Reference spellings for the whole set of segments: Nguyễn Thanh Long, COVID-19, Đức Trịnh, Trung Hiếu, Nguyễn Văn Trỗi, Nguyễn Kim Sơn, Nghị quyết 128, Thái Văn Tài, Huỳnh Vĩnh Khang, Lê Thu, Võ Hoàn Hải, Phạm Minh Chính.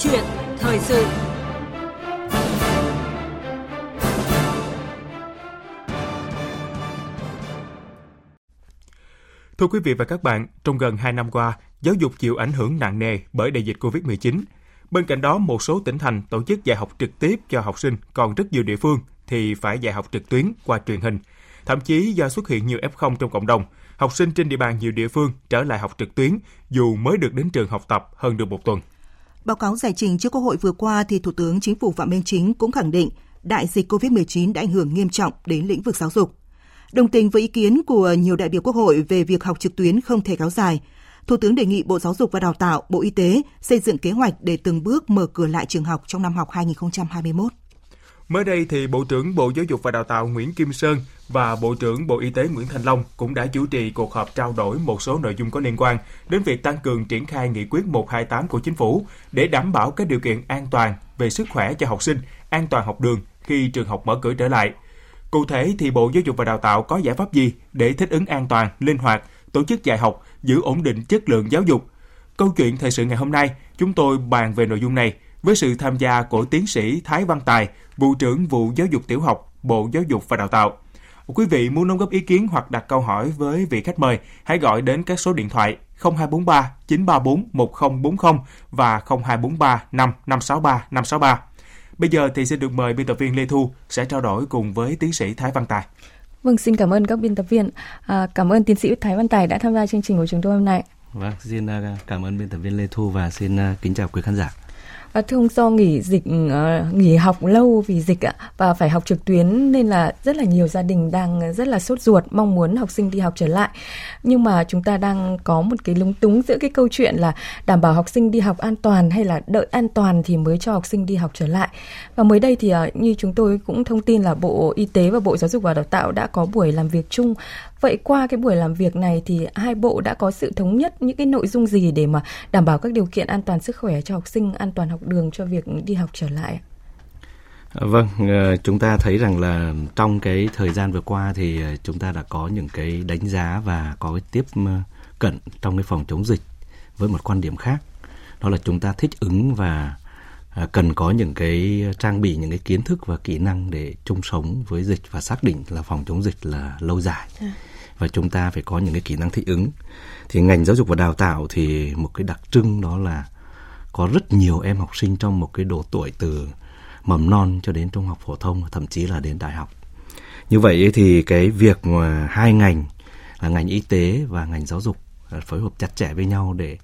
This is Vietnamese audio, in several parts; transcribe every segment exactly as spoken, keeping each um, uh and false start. chuyện thời sự. Thưa quý vị và các bạn, trong gần hai năm qua, giáo dục chịu ảnh hưởng nặng nề bởi đại dịch covid mười chín. Bên cạnh đó, một số tỉnh thành tổ chức dạy học trực tiếp cho học sinh, còn rất nhiều địa phương thì phải dạy học trực tuyến qua truyền hình. Thậm chí do xuất hiện nhiều ép không trong cộng đồng, học sinh trên địa bàn nhiều địa phương trở lại học trực tuyến dù mới được đến trường học tập hơn được một tuần. Báo cáo giải trình trước Quốc hội vừa qua thì Thủ tướng Chính phủ Phạm Minh Chính cũng khẳng định đại dịch covid mười chín đã ảnh hưởng nghiêm trọng đến lĩnh vực giáo dục. Đồng tình với ý kiến của nhiều đại biểu Quốc hội về việc học trực tuyến không thể kéo dài, Thủ tướng đề nghị Bộ Giáo dục và Đào tạo, Bộ Y tế xây dựng kế hoạch để từng bước mở cửa lại trường học trong năm học hai nghìn không trăm hai mươi mốt. Mới đây thì Bộ trưởng Bộ Giáo dục và Đào tạo Nguyễn Kim Sơn và Bộ trưởng Bộ Y tế Nguyễn Thanh Long cũng đã chủ trì cuộc họp trao đổi một số nội dung có liên quan đến việc tăng cường triển khai Nghị quyết một hai tám của Chính phủ để đảm bảo các điều kiện an toàn về sức khỏe cho học sinh, an toàn học đường khi trường học mở cửa trở lại. Cụ thể thì Bộ Giáo dục và Đào tạo có giải pháp gì để thích ứng an toàn, linh hoạt, tổ chức dạy học, giữ ổn định chất lượng giáo dục? Câu chuyện thời sự ngày hôm nay, chúng tôi bàn về nội dung này với sự tham gia của tiến sĩ Thái Văn Tài, Vụ trưởng Vụ Giáo dục Tiểu học, Bộ Giáo dục và Đào tạo. Quý vị muốn đóng góp ý kiến hoặc đặt câu hỏi với vị khách mời, hãy gọi đến các số điện thoại không hai bốn ba chín ba bốn một không bốn không và không hai bốn ba năm năm sáu ba năm sáu ba. Bây giờ thì xin được mời biên tập viên Lê Thu sẽ trao đổi cùng với tiến sĩ Thái Văn Tài. Vâng, xin cảm ơn các biên tập viên. À, cảm ơn tiến sĩ Thái Văn Tài đã tham gia chương trình của chúng tôi hôm nay. Vâng, xin cảm ơn biên tập viên Lê Thu và xin kính chào quý khán giả. À, thưa ông, do nghỉ dịch nghỉ học lâu vì dịch ạ và phải học trực tuyến nên là rất là nhiều gia đình đang rất là sốt ruột mong muốn học sinh đi học trở lại, nhưng mà chúng ta đang có một cái lúng túng giữa cái câu chuyện là đảm bảo học sinh đi học an toàn hay là đợi an toàn thì mới cho học sinh đi học trở lại. Và mới đây thì như chúng tôi cũng thông tin là Bộ Y tế và Bộ Giáo dục và Đào tạo đã có buổi làm việc chung. Vậy qua cái buổi làm việc này thì hai bộ đã có sự thống nhất những cái nội dung gì để mà đảm bảo các điều kiện an toàn sức khỏe cho học sinh, an toàn học đường cho việc đi học trở lại? Vâng, chúng ta thấy rằng là trong cái thời gian vừa qua thì chúng ta đã có những cái đánh giá và có cái tiếp cận trong cái phòng chống dịch với một quan điểm khác. Đó là chúng ta thích ứng và cần có những cái trang bị, những cái kiến thức và kỹ năng để chung sống với dịch và xác định là phòng chống dịch là lâu dài. À. Và chúng ta phải có những cái kỹ năng thích ứng. Thì ngành giáo dục và đào tạo thì một cái đặc trưng đó là có rất nhiều em học sinh trong một cái độ tuổi từ mầm non cho đến trung học phổ thông, thậm chí là đến đại học. Như vậy thì cái việc mà hai ngành là ngành y tế và ngành giáo dục phối hợp chặt chẽ với nhau để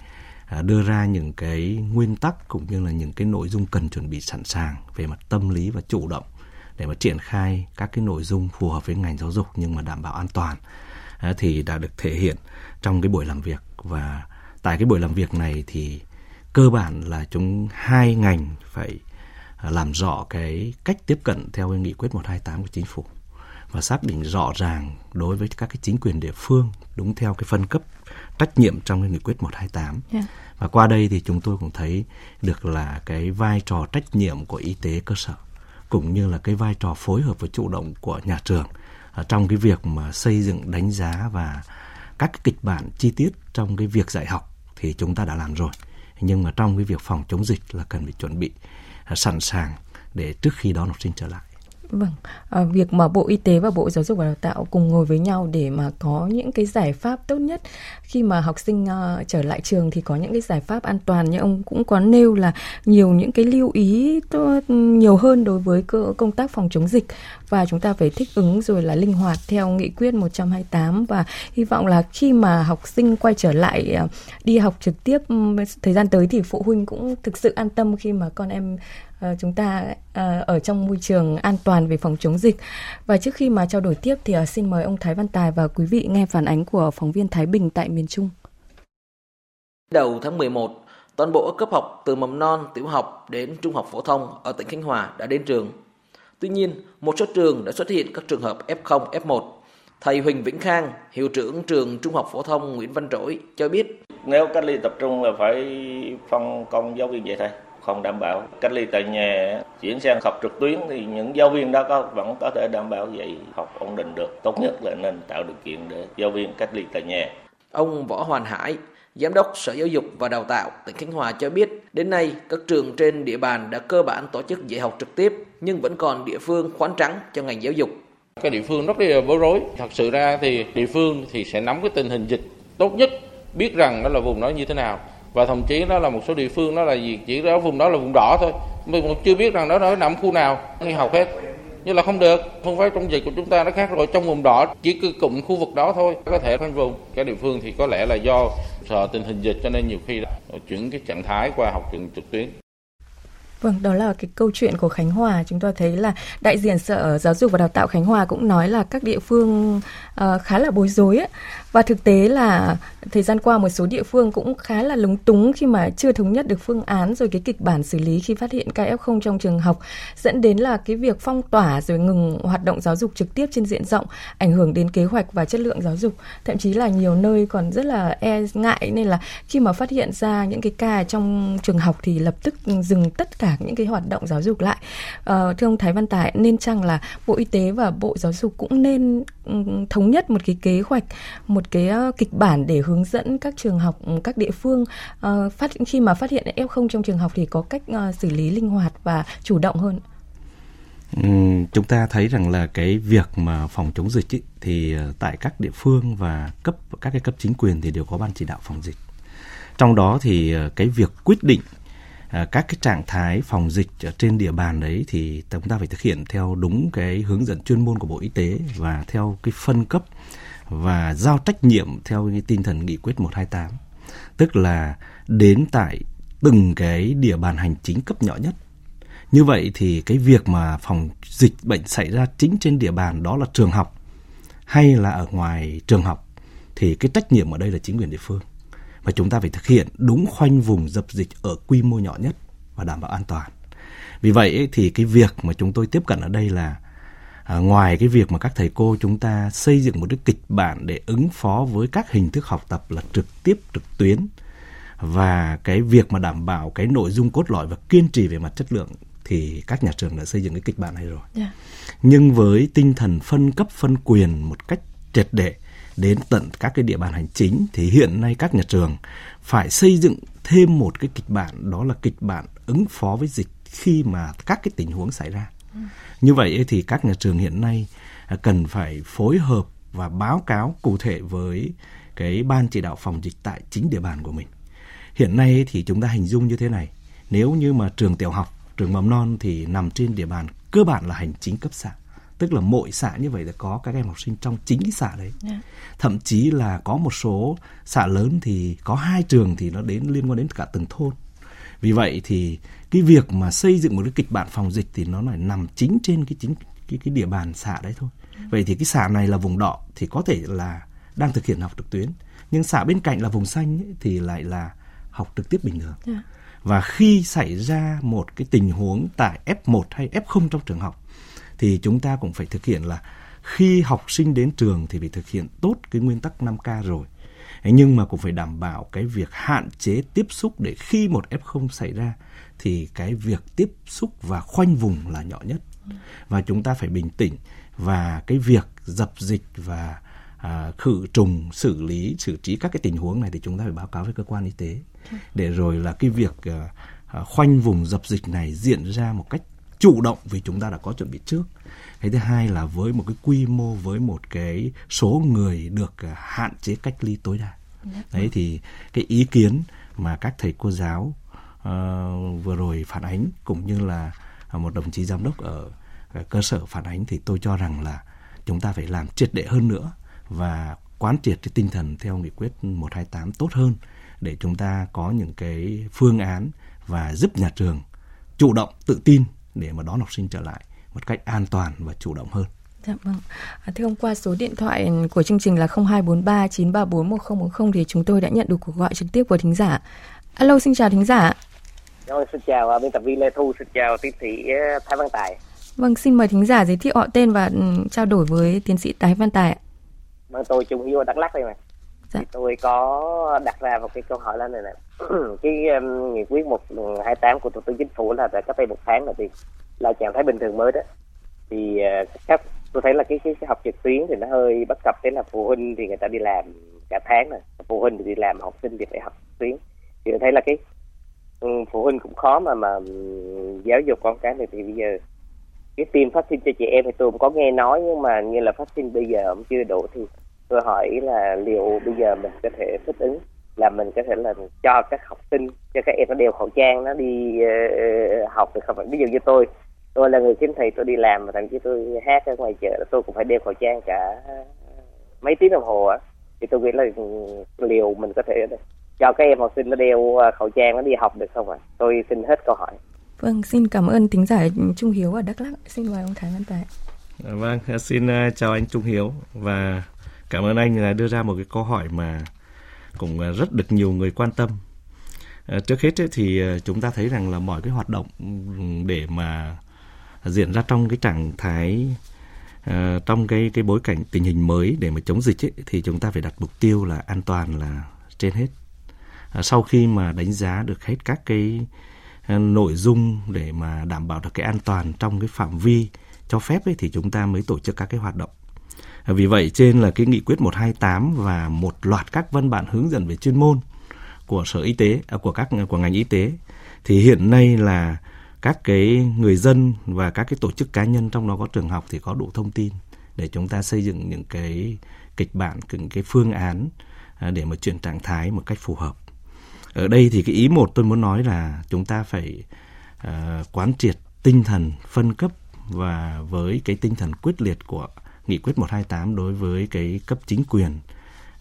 đưa ra những cái nguyên tắc cũng như là những cái nội dung cần chuẩn bị sẵn sàng về mặt tâm lý và chủ động để mà triển khai các cái nội dung phù hợp với ngành giáo dục nhưng mà đảm bảo an toàn thì đã được thể hiện trong cái buổi làm việc. Và tại cái buổi làm việc này thì cơ bản là chúng hai ngành phải làm rõ cái cách tiếp cận theo cái nghị quyết một hai tám của Chính phủ và xác định rõ ràng đối với các cái chính quyền địa phương đúng theo cái phân cấp trách nhiệm trong cái nghị quyết một hai tám. Yeah. Và qua đây thì chúng tôi cũng thấy được là cái vai trò trách nhiệm của y tế cơ sở cũng như là cái vai trò phối hợp và chủ động của nhà trường trong cái việc mà xây dựng, đánh giá và các cái kịch bản chi tiết trong cái việc dạy học thì chúng ta đã làm rồi. Nhưng mà trong cái việc phòng chống dịch là cần phải chuẩn bị sẵn sàng để trước khi đón học sinh trở lại. Vâng, à, việc mà Bộ Y tế và Bộ Giáo dục và Đào tạo cùng ngồi với nhau để mà có những cái giải pháp tốt nhất khi mà học sinh uh, trở lại trường thì có những cái giải pháp an toàn như ông cũng có nêu là nhiều những cái lưu ý to, nhiều hơn đối với cơ, công tác phòng chống dịch và chúng ta phải thích ứng rồi là linh hoạt theo nghị quyết một hai tám và hy vọng là khi mà học sinh quay trở lại uh, đi học trực tiếp um, thời gian tới thì phụ huynh cũng thực sự an tâm khi mà con em chúng ta ở trong môi trường an toàn về phòng chống dịch. Và trước khi mà trao đổi tiếp thì xin mời ông Thái Văn Tài và quý vị nghe phản ánh của phóng viên Thái Bình tại miền Trung. Đầu tháng mười một, toàn bộ các cấp học từ mầm non, tiểu học đến trung học phổ thông ở tỉnh Khánh Hòa đã đến trường. Tuy nhiên, một số trường đã xuất hiện các trường hợp ép không, ép một. Thầy Huỳnh Vĩnh Khang, hiệu trưởng trường Trung học phổ thông Nguyễn Văn Trỗi cho biết: nếu cách ly tập trung là phải phân công giáo viên dạy thầy. Không đảm bảo cách ly tại nhà chuyển sang học trực tuyến thì những giáo viên đó có, vẫn có thể đảm bảo dạy học ổn định được. Tốt nhất là nên tạo điều kiện để giáo viên cách ly tại nhà. Ông Võ Hoàn Hải, Giám đốc Sở Giáo dục và Đào tạo tỉnh Khánh Hòa cho biết, đến nay các trường trên địa bàn đã cơ bản tổ chức dạy học trực tiếp nhưng vẫn còn địa phương khoán trắng cho ngành giáo dục. Các địa phương rất là bối rối. Thật sự ra thì địa phương thì sẽ nắm cái tình hình dịch tốt nhất, biết rằng đó là vùng đó như thế nào, và thậm chí đó là một số địa phương đó là gì chỉ đó vùng đó là vùng đỏ thôi, mình cũng chưa biết rằng đó nó nằm khu nào, đi học hết. Nhưng là không được, phương pháp chống dịch của chúng ta nó khác rồi, trong vùng đỏ chỉ cứ cụm khu vực đó thôi, có thể khoanh vùng. Các địa phương thì có lẽ là do sợ tình hình dịch cho nên nhiều khi chuyển cái trạng thái qua học trường trực tuyến. Vâng, đó là cái câu chuyện của Khánh Hòa. Chúng tôi thấy là đại diện Sở Giáo dục và Đào tạo Khánh Hòa cũng nói là các địa phương uh, khá là bối rối ấy. Và thực tế là thời gian qua một số địa phương cũng khá là lúng túng khi mà chưa thống nhất được phương án rồi cái kịch bản xử lý khi phát hiện ca ép không trong trường học, dẫn đến là cái việc phong tỏa rồi ngừng hoạt động giáo dục trực tiếp trên diện rộng, ảnh hưởng đến kế hoạch và chất lượng giáo dục. Thậm chí là nhiều nơi còn rất là e ngại nên là khi mà phát hiện ra những cái ca trong trường học thì lập tức dừng tất cả những cái hoạt động giáo dục lại. À, thưa ông Thái Văn Tài, nên chăng là Bộ Y tế và Bộ Giáo dục cũng nên thống nhất một cái kế hoạch, một cái kịch bản để hướng dẫn các trường học, các địa phương uh, phát khi mà phát hiện ép không trong trường học thì có cách uh, xử lý linh hoạt và chủ động hơn? Ừ, chúng ta thấy rằng là cái việc mà phòng chống dịch ý, thì tại các địa phương và cấp các cái cấp chính quyền thì đều có ban chỉ đạo phòng dịch. Trong đó thì cái việc quyết định các cái trạng thái phòng dịch trên địa bàn đấy thì chúng ta phải thực hiện theo đúng cái hướng dẫn chuyên môn của Bộ Y tế và theo cái phân cấp và giao trách nhiệm theo cái tinh thần nghị quyết một hai tám. Tức là đến tại từng cái địa bàn hành chính cấp nhỏ nhất. Như vậy thì cái việc mà phòng dịch bệnh xảy ra chính trên địa bàn đó là trường học hay là ở ngoài trường học thì cái trách nhiệm ở đây là chính quyền địa phương. Và chúng ta phải thực hiện đúng khoanh vùng dập dịch ở quy mô nhỏ nhất và đảm bảo an toàn. Vì vậy thì cái việc mà chúng tôi tiếp cận ở đây là à, ngoài cái việc mà các thầy cô chúng ta xây dựng một cái kịch bản để ứng phó với các hình thức học tập là trực tiếp, trực tuyến, và cái việc mà đảm bảo cái nội dung cốt lõi và kiên trì về mặt chất lượng thì các nhà trường đã xây dựng cái kịch bản này rồi. Yeah. Nhưng với tinh thần phân cấp phân quyền một cách triệt để đến tận các cái địa bàn hành chính thì hiện nay các nhà trường phải xây dựng thêm một cái kịch bản, đó là kịch bản ứng phó với dịch khi mà các cái tình huống xảy ra. Như vậy thì các nhà trường hiện nay cần phải phối hợp và báo cáo cụ thể với cái ban chỉ đạo phòng dịch tại chính địa bàn của mình. Hiện nay thì chúng ta hình dung như thế này, nếu như mà trường tiểu học, trường mầm non thì nằm trên địa bàn cơ bản là hành chính cấp xã, tức là mỗi xã như vậy là có các em học sinh trong chính cái xã đấy. Yeah. Thậm chí là có một số xã lớn thì có hai trường thì nó đến liên quan đến cả từng thôn. Vì vậy thì cái việc mà xây dựng một cái kịch bản phòng dịch thì nó lại nằm chính trên cái chính cái cái địa bàn xã đấy thôi. Vậy thì cái xã này là vùng đỏ thì có thể là đang thực hiện học trực tuyến, nhưng xã bên cạnh là vùng xanh ấy, thì lại là học trực tiếp bình thường. Yeah. Và khi xảy ra một cái tình huống tại ép một hay ép không trong trường học thì chúng ta cũng phải thực hiện là khi học sinh đến trường thì phải thực hiện tốt cái nguyên tắc năm K rồi. Nhưng mà cũng phải đảm bảo cái việc hạn chế tiếp xúc để khi một ép không xảy ra thì cái việc tiếp xúc và khoanh vùng là nhỏ nhất. Và chúng ta phải bình tĩnh và cái việc dập dịch và à, khử trùng, xử lý, xử trí các cái tình huống này thì chúng ta phải báo cáo với cơ quan y tế. Để rồi là cái việc à, khoanh vùng dập dịch này diễn ra một cách chủ động vì chúng ta đã có chuẩn bị trước. Cái thứ hai là với một cái quy mô, với một cái số người được hạn chế cách ly tối đa. Đấy thì cái ý kiến mà các thầy cô giáo uh, vừa rồi phản ánh cũng như là một đồng chí giám đốc ở cơ sở phản ánh thì tôi cho rằng là chúng ta phải làm triệt để hơn nữa và quán triệt cái tinh thần theo nghị quyết một hai tám tốt hơn để chúng ta có những cái phương án và giúp nhà trường chủ động, tự tin để mà đón học sinh trở lại một cách an toàn và chủ động hơn. Dạ vâng. Thưa ông, qua số điện thoại của chương trình là không hai bốn ba chín ba bốn một không bốn không thì chúng tôi đã nhận được cuộc gọi trực tiếp của thính giả. Alo, xin chào thính giả. Rồi, xin chào biên tập viên Lê Thu, xin chào tiến sĩ Thái Văn Tài. Vâng, xin mời thính giả giới thiệu họ tên và trao đổi với tiến sĩ Thái Văn Tài. Vâng, tôi Trung Hiếu ở Đắk Lắk đây mà. Dạ. Thì tôi có đặt ra một cái câu hỏi là này này. Cái um, nghị quyết một hai tám của Thủ tướng Chính phủ là cách đây một tháng là thì là trạng thái bình thường mới đó. Thì uh, các, tôi thấy là cái, cái, cái học trực tuyến thì nó hơi bất cập, thế là phụ huynh thì người ta đi làm cả tháng rồi, phụ huynh thì đi làm, học sinh thì phải học tuyến. Thì thấy là cái phụ huynh cũng khó mà mà giáo dục con cái này. Thì bây giờ cái tiêm vaccine cho trẻ em thì tôi cũng có nghe nói, nhưng mà như là vaccine bây giờ cũng chưa đủ. Thì tôi hỏi là liệu bây giờ mình có thể thích ứng là mình có thể là cho các học sinh, cho các em nó đeo khẩu trang, nó đi uh, học được không? Ví dụ như tôi tôi là người khiếm thị, tôi đi làm và thậm chí tôi hát ở ngoài chợ, tôi cũng phải đeo khẩu trang cả mấy tiếng đồng hồ á. Thì tôi nghĩ là liệu mình có thể cho các em học sinh nó đeo khẩu trang, nó đi học được không ạ? À? Tôi xin hết câu hỏi. Vâng, xin cảm ơn tính giả Trung Hiếu ở Đắk Lắk. Xin mời ông Thái Văn Tài. Vâng, xin chào anh Trung Hiếu và cảm ơn anh là đưa ra một cái câu hỏi mà cũng rất được nhiều người quan tâm. Trước hết thì chúng ta thấy rằng là mọi cái hoạt động để mà diễn ra trong cái trạng thái, trong cái cái bối cảnh tình hình mới để mà chống dịch ấy, thì chúng ta phải đặt mục tiêu là an toàn là trên hết. Sau khi mà đánh giá được hết các cái nội dung để mà đảm bảo được cái an toàn trong cái phạm vi cho phép ấy, thì chúng ta mới tổ chức các cái hoạt động. Vì vậy trên là cái nghị quyết một hai tám và một loạt các văn bản hướng dẫn về chuyên môn của Sở Y tế, của các của ngành y tế, thì hiện nay là các cái người dân và các cái tổ chức cá nhân, trong đó có trường học, thì có đủ thông tin để chúng ta xây dựng những cái kịch bản, những cái phương án để mà chuyển trạng thái một cách phù hợp. Ở đây thì cái ý một tôi muốn nói là chúng ta phải uh, quán triệt tinh thần phân cấp và với cái tinh thần quyết liệt của Nghị quyết một hai tám đối với cái cấp chính quyền,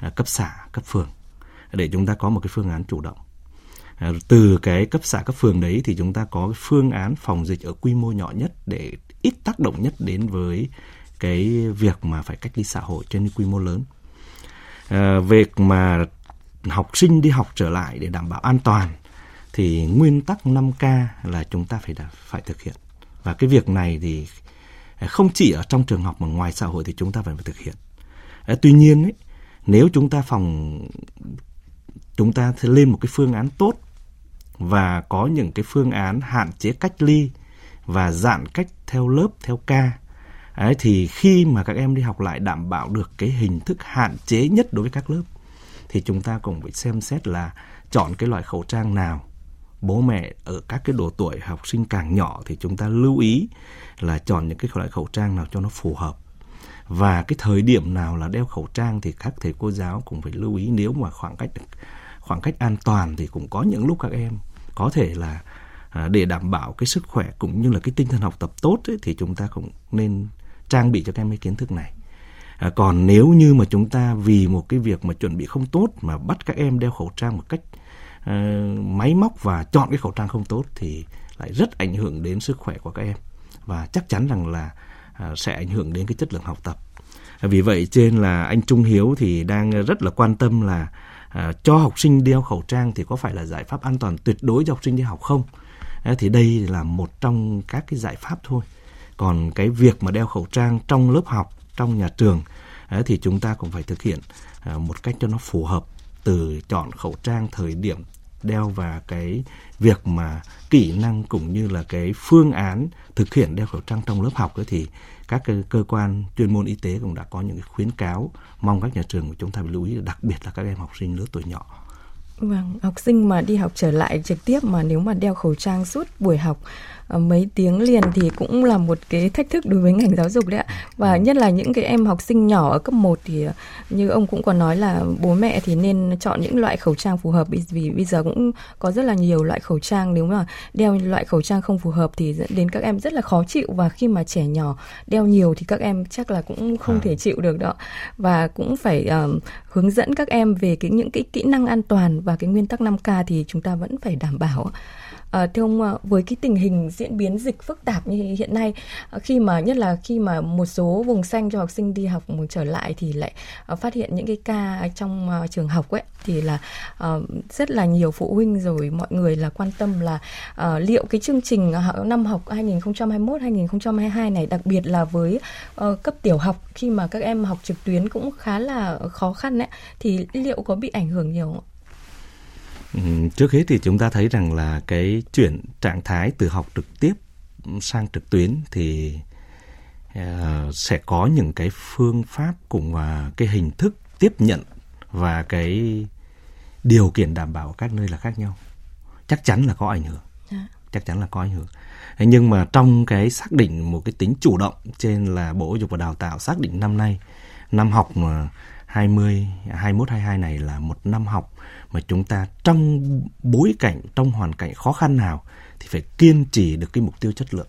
uh, cấp xã, cấp phường, để chúng ta có một cái phương án chủ động. Uh, từ cái cấp xã, cấp phường đấy thì chúng ta có cái phương án phòng dịch ở quy mô nhỏ nhất để ít tác động nhất đến với cái việc mà phải cách ly xã hội trên quy mô lớn. Uh, việc mà học sinh đi học trở lại để đảm bảo an toàn thì nguyên tắc năm K là chúng ta phải phải thực hiện, và cái việc này thì không chỉ ở trong trường học mà ngoài xã hội thì chúng ta phải thực hiện. Tuy nhiên ấy, nếu chúng ta phòng chúng ta lên một cái phương án tốt và có những cái phương án hạn chế cách ly và giãn cách theo lớp, theo ca ấy, thì khi mà các em đi học lại đảm bảo được cái hình thức hạn chế nhất đối với các lớp, thì chúng ta cũng phải xem xét là chọn cái loại khẩu trang nào. Bố mẹ ở các cái độ tuổi học sinh càng nhỏ thì chúng ta lưu ý là chọn những cái loại khẩu trang nào cho nó phù hợp. Và cái thời điểm nào là đeo khẩu trang thì các thầy cô giáo cũng phải lưu ý, nếu mà khoảng cách khoảng cách an toàn thì cũng có những lúc các em có thể là để đảm bảo cái sức khỏe cũng như là cái tinh thần học tập tốt ấy, thì chúng ta cũng nên trang bị cho các em cái kiến thức này. À, còn nếu như mà chúng ta vì một cái việc mà chuẩn bị không tốt mà bắt các em đeo khẩu trang một cách uh, máy móc và chọn cái khẩu trang không tốt thì lại rất ảnh hưởng đến sức khỏe của các em, và chắc chắn rằng là uh, sẽ ảnh hưởng đến cái chất lượng học tập. À, vì vậy trên là anh Trung Hiếu thì đang rất là quan tâm là uh, cho học sinh đeo khẩu trang thì có phải là giải pháp an toàn tuyệt đối cho học sinh đi học không? À, thì đây là một trong các cái giải pháp thôi. Còn cái việc mà đeo khẩu trang trong lớp học, trong nhà trường thì chúng ta cũng phải thực hiện một cách cho nó phù hợp, từ chọn khẩu trang, thời điểm đeo và cái việc mà kỹ năng cũng như là cái phương án thực hiện đeo khẩu trang trong lớp học ấy, thì các cơ quan chuyên môn y tế cũng đã có những khuyến cáo, mong các nhà trường của chúng ta phải lưu ý, đặc biệt là các em học sinh lứa tuổi nhỏ. Vâng, học sinh mà đi học trở lại trực tiếp mà nếu mà đeo khẩu trang suốt buổi học mấy tiếng liền thì cũng là một cái thách thức đối với ngành giáo dục đấy ạ. Và nhất là những cái em học sinh nhỏ ở cấp một thì như ông cũng còn nói là bố mẹ thì nên chọn những loại khẩu trang phù hợp, vì bây giờ cũng có rất là nhiều loại khẩu trang, nếu mà đeo loại khẩu trang không phù hợp thì dẫn đến các em rất là khó chịu, và khi mà trẻ nhỏ đeo nhiều thì các em chắc là cũng không à. thể chịu được đó. Và cũng phải uh, hướng dẫn các em về cái, những cái kỹ năng an toàn và cái nguyên tắc năm K thì chúng ta vẫn phải đảm bảo. À, thưa ông, với cái tình hình diễn biến dịch phức tạp như hiện nay, khi mà nhất là khi mà một số vùng xanh cho học sinh đi học trở lại thì lại phát hiện những cái ca trong trường học ấy, thì là uh, rất là nhiều phụ huynh rồi mọi người là quan tâm là uh, liệu cái chương trình năm học hai nghìn không trăm hai mươi mốt hai nghìn không trăm hai mươi hai này, đặc biệt là với uh, cấp tiểu học khi mà các em học trực tuyến cũng khá là khó khăn ấy, thì liệu có bị ảnh hưởng nhiều không? Trước hết thì chúng ta thấy rằng là cái chuyển trạng thái từ học trực tiếp sang trực tuyến thì uh, sẽ có những cái phương pháp cùng uh, cái hình thức tiếp nhận và cái điều kiện đảm bảo các nơi là khác nhau. Chắc chắn là có ảnh hưởng. À. Chắc chắn là có ảnh hưởng. Thế nhưng mà trong cái xác định một cái tính chủ động trên là Bộ Giáo dục và Đào tạo xác định năm nay, năm học hai mươi, hai mốt, hai hai này là một năm học mà chúng ta trong bối cảnh, trong hoàn cảnh khó khăn nào thì phải kiên trì được cái mục tiêu chất lượng.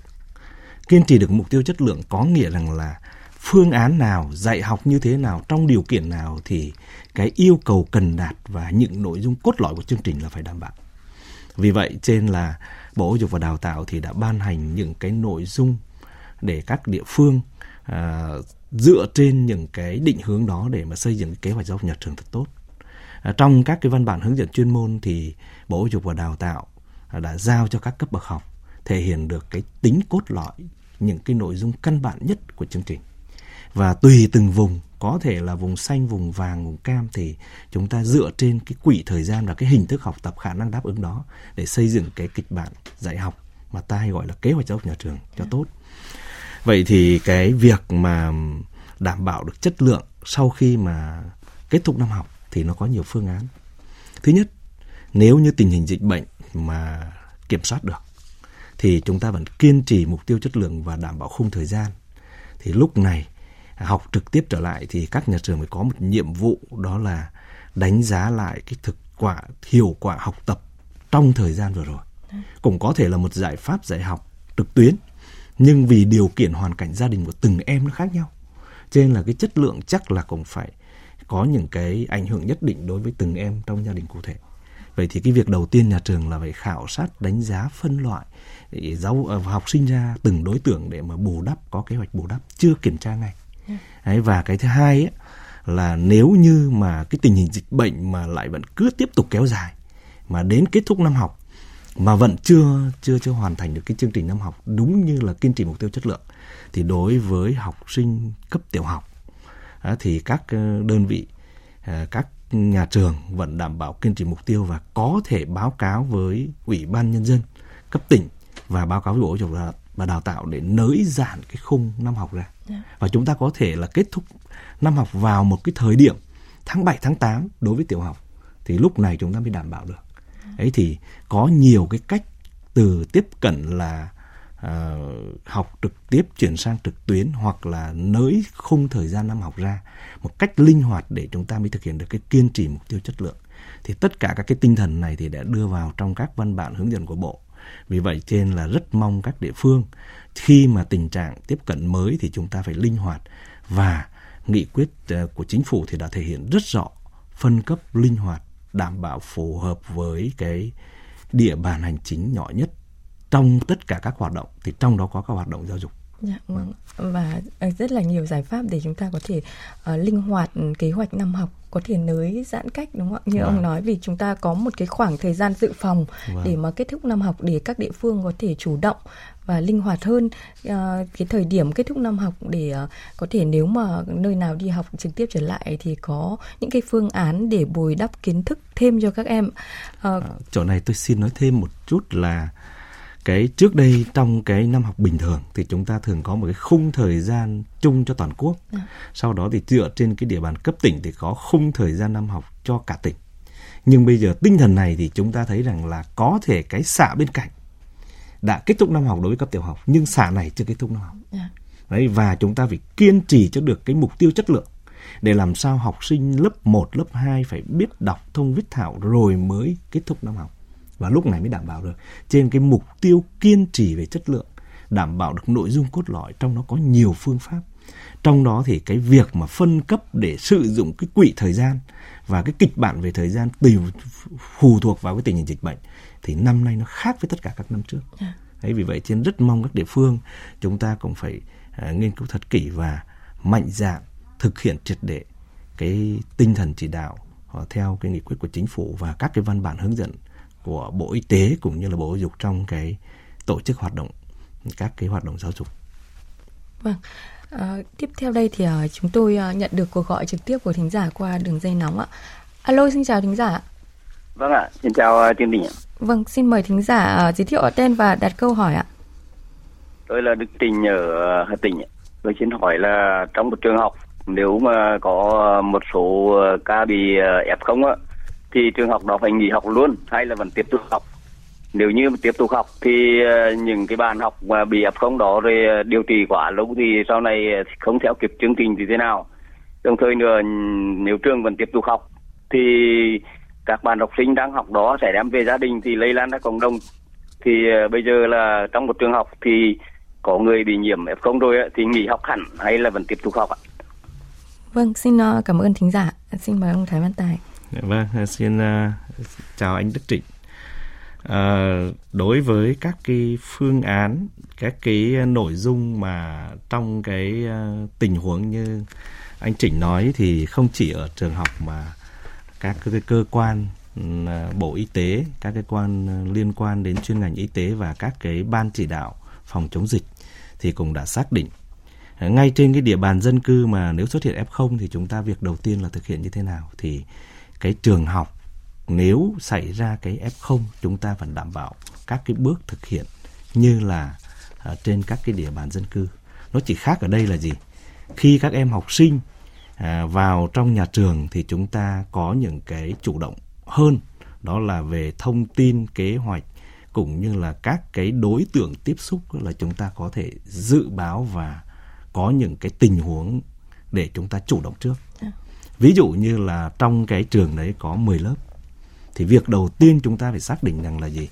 Kiên trì được mục tiêu chất lượng có nghĩa rằng là phương án nào, dạy học như thế nào, trong điều kiện nào thì cái yêu cầu cần đạt và những nội dung cốt lõi của chương trình là phải đảm bảo. Vì vậy trên là Bộ Giáo dục và Đào tạo thì đã ban hành những cái nội dung để các địa phương à, dựa trên những cái định hướng đó để mà xây dựng kế hoạch giáo dục nhà trường thật tốt. À, trong các cái văn bản hướng dẫn chuyên môn thì Bộ Giáo dục và Đào tạo đã giao cho các cấp bậc học thể hiện được cái tính cốt lõi, những cái nội dung căn bản nhất của chương trình. Và tùy từng vùng, có thể là vùng xanh, vùng vàng, vùng cam thì chúng ta dựa trên cái quỹ thời gian và cái hình thức học tập khả năng đáp ứng đó để xây dựng cái kịch bản dạy học mà ta hay gọi là kế hoạch giáo dục nhà trường cho tốt. Vậy thì cái việc mà đảm bảo được chất lượng sau khi mà kết thúc năm học thì nó có nhiều phương án. Thứ nhất, nếu như tình hình dịch bệnh mà kiểm soát được thì chúng ta vẫn kiên trì mục tiêu chất lượng và đảm bảo khung thời gian. Thì lúc này học trực tiếp trở lại thì các nhà trường mới có một nhiệm vụ, đó là đánh giá lại cái thực quả, hiệu quả học tập trong thời gian vừa rồi. Cũng có thể là một giải pháp dạy học trực tuyến, nhưng vì điều kiện hoàn cảnh gia đình của từng em nó khác nhau, cho nên là cái chất lượng chắc là cũng phải có những cái ảnh hưởng nhất định đối với từng em trong gia đình cụ thể. Vậy thì cái việc đầu tiên nhà trường là phải khảo sát, đánh giá, phân loại giáo học sinh ra từng đối tượng để mà bù đắp, có kế hoạch bù đắp, chưa kiểm tra ngay. Đấy, và cái thứ hai ấy, là nếu như mà cái tình hình dịch bệnh mà lại vẫn cứ tiếp tục kéo dài mà đến kết thúc năm học mà vẫn chưa chưa chưa hoàn thành được cái chương trình năm học đúng như là kiên trì mục tiêu chất lượng, thì đối với học sinh cấp tiểu học ấy, thì các đơn vị, các nhà trường vẫn đảm bảo kiên trì mục tiêu và có thể báo cáo với Ủy ban Nhân dân cấp tỉnh và báo cáo với Bộ Giáo dục và Đào tạo để nới giãn cái khung năm học ra. Và chúng ta có thể là kết thúc năm học vào một cái thời điểm tháng bảy, tháng tám đối với tiểu học, thì lúc này chúng ta mới đảm bảo được. Ấy thì có nhiều cái cách, từ tiếp cận là uh, học trực tiếp chuyển sang trực tuyến hoặc là nới khung thời gian năm học ra một cách linh hoạt để chúng ta mới thực hiện được cái kiên trì mục tiêu chất lượng. Thì tất cả các cái tinh thần này thì đã đưa vào trong các văn bản hướng dẫn của Bộ. Vì vậy trên là rất mong các địa phương khi mà tình trạng tiếp cận mới thì chúng ta phải linh hoạt, và nghị quyết của chính phủ thì đã thể hiện rất rõ phân cấp linh hoạt, đảm bảo phù hợp với cái địa bàn hành chính nhỏ nhất trong tất cả các hoạt động, thì trong đó có các hoạt động giáo dục. Dạ, và rất là nhiều giải pháp để chúng ta có thể uh, linh hoạt kế hoạch năm học, có thể nới giãn cách, đúng không ạ? Như vâng. ông nói, vì chúng ta có một cái khoảng thời gian dự phòng vâng. để mà kết thúc năm học, để các địa phương có thể chủ động và linh hoạt hơn uh, cái thời điểm kết thúc năm học, để uh, có thể nếu mà nơi nào đi học trực tiếp trở lại thì có những cái phương án để bồi đắp kiến thức thêm cho các em. Uh, à, chỗ này tôi xin nói thêm một chút là cái trước đây trong cái năm học bình thường thì chúng ta thường có một cái khung thời gian chung cho toàn quốc. À. Sau đó thì dựa trên cái địa bàn cấp tỉnh thì có khung thời gian năm học cho cả tỉnh. Nhưng bây giờ tinh thần này thì chúng ta thấy rằng là có thể cái xã bên cạnh đã kết thúc năm học đối với cấp tiểu học, nhưng xã này chưa kết thúc năm học. À. Đấy, và chúng ta phải kiên trì cho được cái mục tiêu chất lượng để làm sao học sinh lớp một, lớp hai phải biết đọc, thông, viết, thạo rồi mới kết thúc năm học. Và lúc này mới đảm bảo được trên cái mục tiêu kiên trì về chất lượng, đảm bảo được nội dung cốt lõi, trong đó có nhiều phương pháp. Trong đó thì cái việc mà phân cấp để sử dụng cái quỹ thời gian và cái kịch bản về thời gian tùy phù thuộc vào cái tình hình dịch bệnh thì năm nay nó khác với tất cả các năm trước. Đấy, vì vậy trên rất mong các địa phương chúng ta cũng phải uh, nghiên cứu thật kỹ và mạnh dạn thực hiện triệt để cái tinh thần chỉ đạo uh, theo cái nghị quyết của chính phủ và các cái văn bản hướng dẫn của Bộ Y tế cũng như là Bộ Giáo dục trong cái tổ chức hoạt động, các cái hoạt động giáo dục. Vâng. À, tiếp theo đây thì à, chúng tôi à, nhận được cuộc gọi trực tiếp của thính giả qua đường dây nóng ạ. Alo, xin chào thính giả. Vâng ạ, xin chào uh, chương trình ạ. Vâng, xin mời thính giả uh, giới thiệu tên và đặt câu hỏi ạ. Tôi là Đức Trịnh ở Hà Tĩnh. Tôi xin hỏi là trong một trường học Nếu mà có một số ca bị ép không á, thì trường học đó phải nghỉ học luôn hay là vẫn tiếp tục học. Nếu như tiếp tục học thì những cái bạn học mà bị ép không đó rồi điều trị quá lâu thì sau này không theo kịp chương trình thì thế nào. Đồng thời nữa, nếu trường vẫn tiếp tục học thì các bạn học sinh đang học đó sẽ đem về gia đình thì lây lan ra cộng đồng. Thì bây giờ là trong một trường học thì có người bị nhiễm ép không rồi thì nghỉ học hẳn hay là vẫn tiếp tục học ạ? Vâng, xin cảm ơn thính giả. Xin mời ông Thái Văn Tài. Vâng, xin chào anh Đức Trịnh. À, đối với các cái phương án, các cái nội dung mà trong cái tình huống như anh Trịnh nói thì không chỉ ở trường học mà các cái cơ quan Bộ Y tế, các cái quan liên quan đến chuyên ngành y tế và các cái ban chỉ đạo phòng chống dịch thì cũng đã xác định ngay trên cái địa bàn dân cư mà nếu xuất hiện ép không thì chúng ta việc đầu tiên là thực hiện như thế nào. Thì cái trường học nếu xảy ra cái ép không chúng ta vẫn đảm bảo các cái bước thực hiện như là trên các cái địa bàn dân cư. Nó chỉ khác ở đây là gì? Khi các em học sinh vào trong nhà trường thì chúng ta có những cái chủ động hơn, đó là về thông tin, kế hoạch cũng như là các cái đối tượng tiếp xúc, là chúng ta có thể dự báo và có những cái tình huống để chúng ta chủ động trước. Ví dụ như là trong cái trường đấy có mười lớp thì việc đầu tiên chúng ta phải xác định rằng là gì?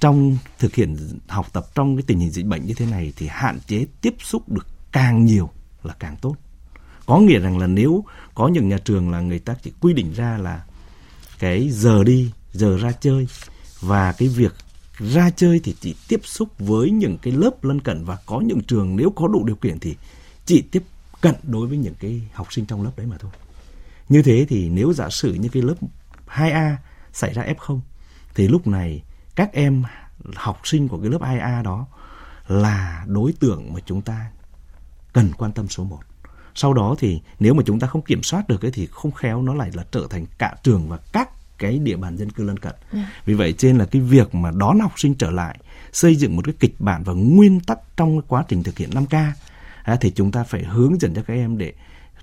Trong thực hiện học tập trong cái tình hình dịch bệnh như thế này thì hạn chế tiếp xúc được càng nhiều là càng tốt. Có nghĩa rằng là nếu có những nhà trường là người ta chỉ quy định ra là cái giờ đi, giờ ra chơi, và cái việc ra chơi thì chỉ tiếp xúc với những cái lớp lân cận, và có những trường nếu có đủ điều kiện thì chỉ tiếp cận đối với những cái học sinh trong lớp đấy mà thôi. Như thế thì nếu giả sử như cái lớp hai A xảy ra ép không thì lúc này các em học sinh của cái lớp hai A đó là đối tượng mà chúng ta cần quan tâm số một. Sau đó thì nếu mà chúng ta không kiểm soát được ấy, thì không khéo nó lại là trở thành cả trường và các cái địa bàn dân cư lân cận. Yeah. Vì vậy trên là cái việc mà đón học sinh trở lại, xây dựng một cái kịch bản và nguyên tắc trong cái quá trình thực hiện năm K à, thì chúng ta phải hướng dẫn cho các em để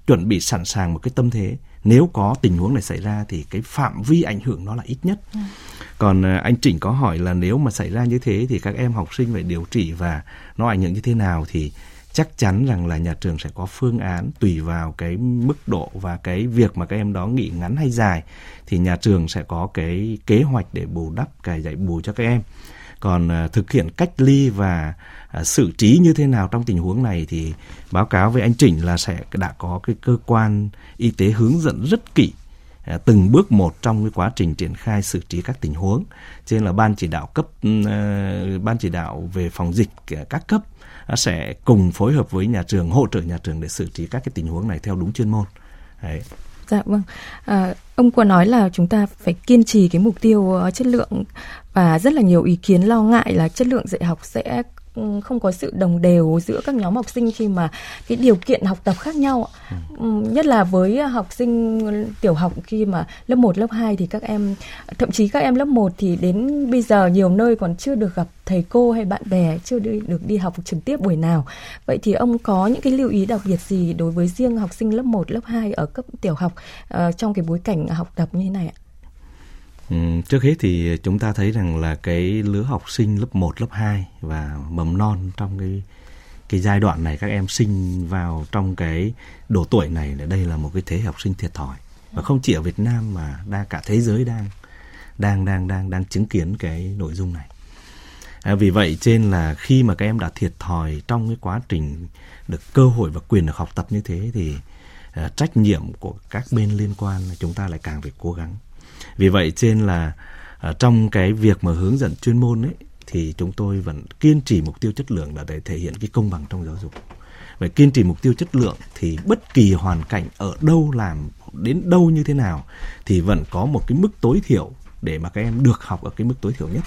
chuẩn bị sẵn sàng một cái tâm thế. Nếu có tình huống này xảy ra thì cái phạm vi ảnh hưởng nó là ít nhất. Yeah. Còn anh Trịnh có hỏi là nếu mà xảy ra như thế thì các em học sinh phải điều trị và nó ảnh hưởng như thế nào, thì chắc chắn rằng là nhà trường sẽ có phương án tùy vào cái mức độ và cái việc mà các em đó nghỉ ngắn hay dài thì nhà trường sẽ có cái kế hoạch để bù đắp, cái dạy bù cho các em. Còn uh, thực hiện cách ly và uh, xử trí như thế nào trong tình huống này thì báo cáo với anh Trịnh là sẽ đã có cái cơ quan y tế hướng dẫn rất kỹ uh, từng bước một trong cái quá trình triển khai xử trí các tình huống. Cho nên là ban chỉ đạo cấp uh, ban chỉ đạo về phòng dịch uh, các cấp sẽ cùng phối hợp với nhà trường, hỗ trợ nhà trường để xử trí các cái tình huống này theo đúng chuyên môn. Đấy. Dạ vâng. À, ông có nói là chúng ta phải kiên trì cái mục tiêu chất lượng, và rất là nhiều ý kiến lo ngại là chất lượng dạy học sẽ không có sự đồng đều giữa các nhóm học sinh khi mà cái điều kiện học tập khác nhau. Ừ. Nhất là với học sinh tiểu học khi mà lớp một, lớp hai thì các em, thậm chí các em lớp một thì đến bây giờ nhiều nơi còn chưa được gặp thầy cô hay bạn bè, chưa đi, được đi học trực tiếp buổi nào. Vậy thì ông có những cái lưu ý đặc biệt gì đối với riêng học sinh lớp một, lớp hai ở cấp tiểu học uh, trong cái bối cảnh học tập như thế này ạ? Ừ, trước hết thì chúng ta thấy rằng là cái lứa học sinh lớp một, lớp hai và mầm non trong cái, cái giai đoạn này, các em sinh vào trong cái độ tuổi này, đây là một cái thế học sinh thiệt thòi. Và không chỉ ở Việt Nam mà đa cả thế giới đang đang đang đang đang chứng kiến cái nội dung này. À, vì vậy trên là khi mà các em đã thiệt thòi trong cái quá trình được cơ hội và quyền được học tập như thế thì à, trách nhiệm của các bên liên quan là chúng ta lại càng phải cố gắng. Vì vậy trên là trong cái việc mà hướng dẫn chuyên môn ấy, thì chúng tôi vẫn kiên trì mục tiêu chất lượng là để thể hiện cái công bằng trong giáo dục. Vậy kiên trì mục tiêu chất lượng thì bất kỳ hoàn cảnh ở đâu, làm đến đâu, như thế nào thì vẫn có một cái mức tối thiểu để mà các em được học ở cái mức tối thiểu nhất.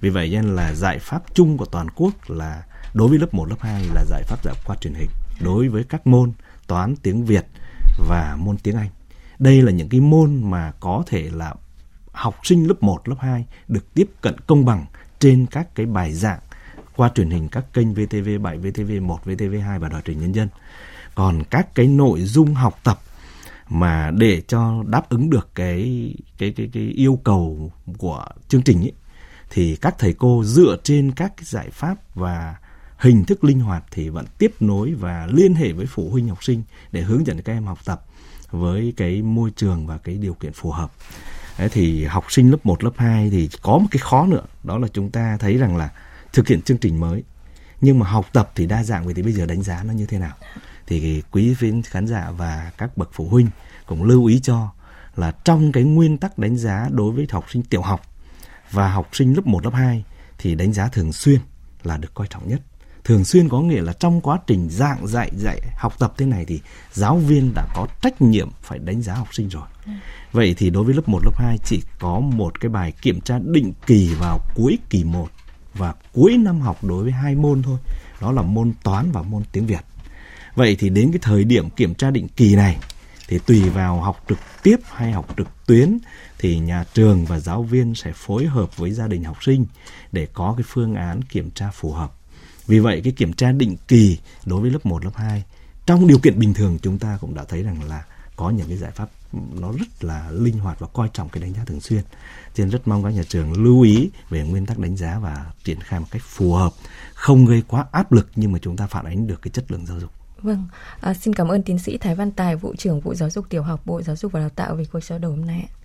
Vì vậy nên là giải pháp chung của toàn quốc là đối với lớp một, lớp hai là giải pháp dạy qua truyền hình. Đối với các môn toán, tiếng Việt và môn tiếng Anh, đây là những cái môn mà có thể là học sinh lớp một, lớp hai được tiếp cận công bằng trên các cái bài giảng qua truyền hình các kênh vê tê vê bảy, vê tê vê một, vê tê vê hai và Đài truyền hình Nhân dân. Còn các cái nội dung học tập mà để cho đáp ứng được cái cái cái, cái yêu cầu của chương trình ấy, thì các thầy cô dựa trên các cái giải pháp và hình thức linh hoạt thì vẫn tiếp nối và liên hệ với phụ huynh học sinh để hướng dẫn các em học tập với cái môi trường và cái điều kiện phù hợp. Đấy, thì học sinh lớp một, lớp hai thì có một cái khó nữa, đó là chúng ta thấy rằng là thực hiện chương trình mới nhưng mà học tập thì đa dạng, vậy thì bây giờ đánh giá nó như thế nào? Thì quý vị khán giả và các bậc phụ huynh cũng lưu ý cho là trong cái nguyên tắc đánh giá đối với học sinh tiểu học và học sinh lớp một, lớp hai thì đánh giá thường xuyên là được coi trọng nhất. Thường xuyên có nghĩa là trong quá trình giảng dạy, dạy học tập thế này thì giáo viên đã có trách nhiệm phải đánh giá học sinh rồi. Vậy thì đối với lớp một, lớp hai chỉ có một cái bài kiểm tra định kỳ vào cuối kỳ một và cuối năm học đối với hai môn thôi, đó là môn toán và môn tiếng Việt. Vậy thì đến cái thời điểm kiểm tra định kỳ này thì tùy vào học trực tiếp hay học trực tuyến thì nhà trường và giáo viên sẽ phối hợp với gia đình học sinh để có cái phương án kiểm tra phù hợp. Vì vậy cái kiểm tra định kỳ đối với lớp một, lớp hai trong điều kiện bình thường chúng ta cũng đã thấy rằng là có những cái giải pháp nó rất là linh hoạt và coi trọng cái đánh giá thường xuyên. Cho nên rất mong các nhà trường lưu ý về nguyên tắc đánh giá và triển khai một cách phù hợp, không gây quá áp lực nhưng mà chúng ta phản ánh được cái chất lượng giáo dục. Vâng, à, xin cảm ơn tiến sĩ Thái Văn Tài, vụ trưởng vụ giáo dục tiểu học, Bộ Giáo dục và Đào tạo về cuộc trao đổi hôm nay.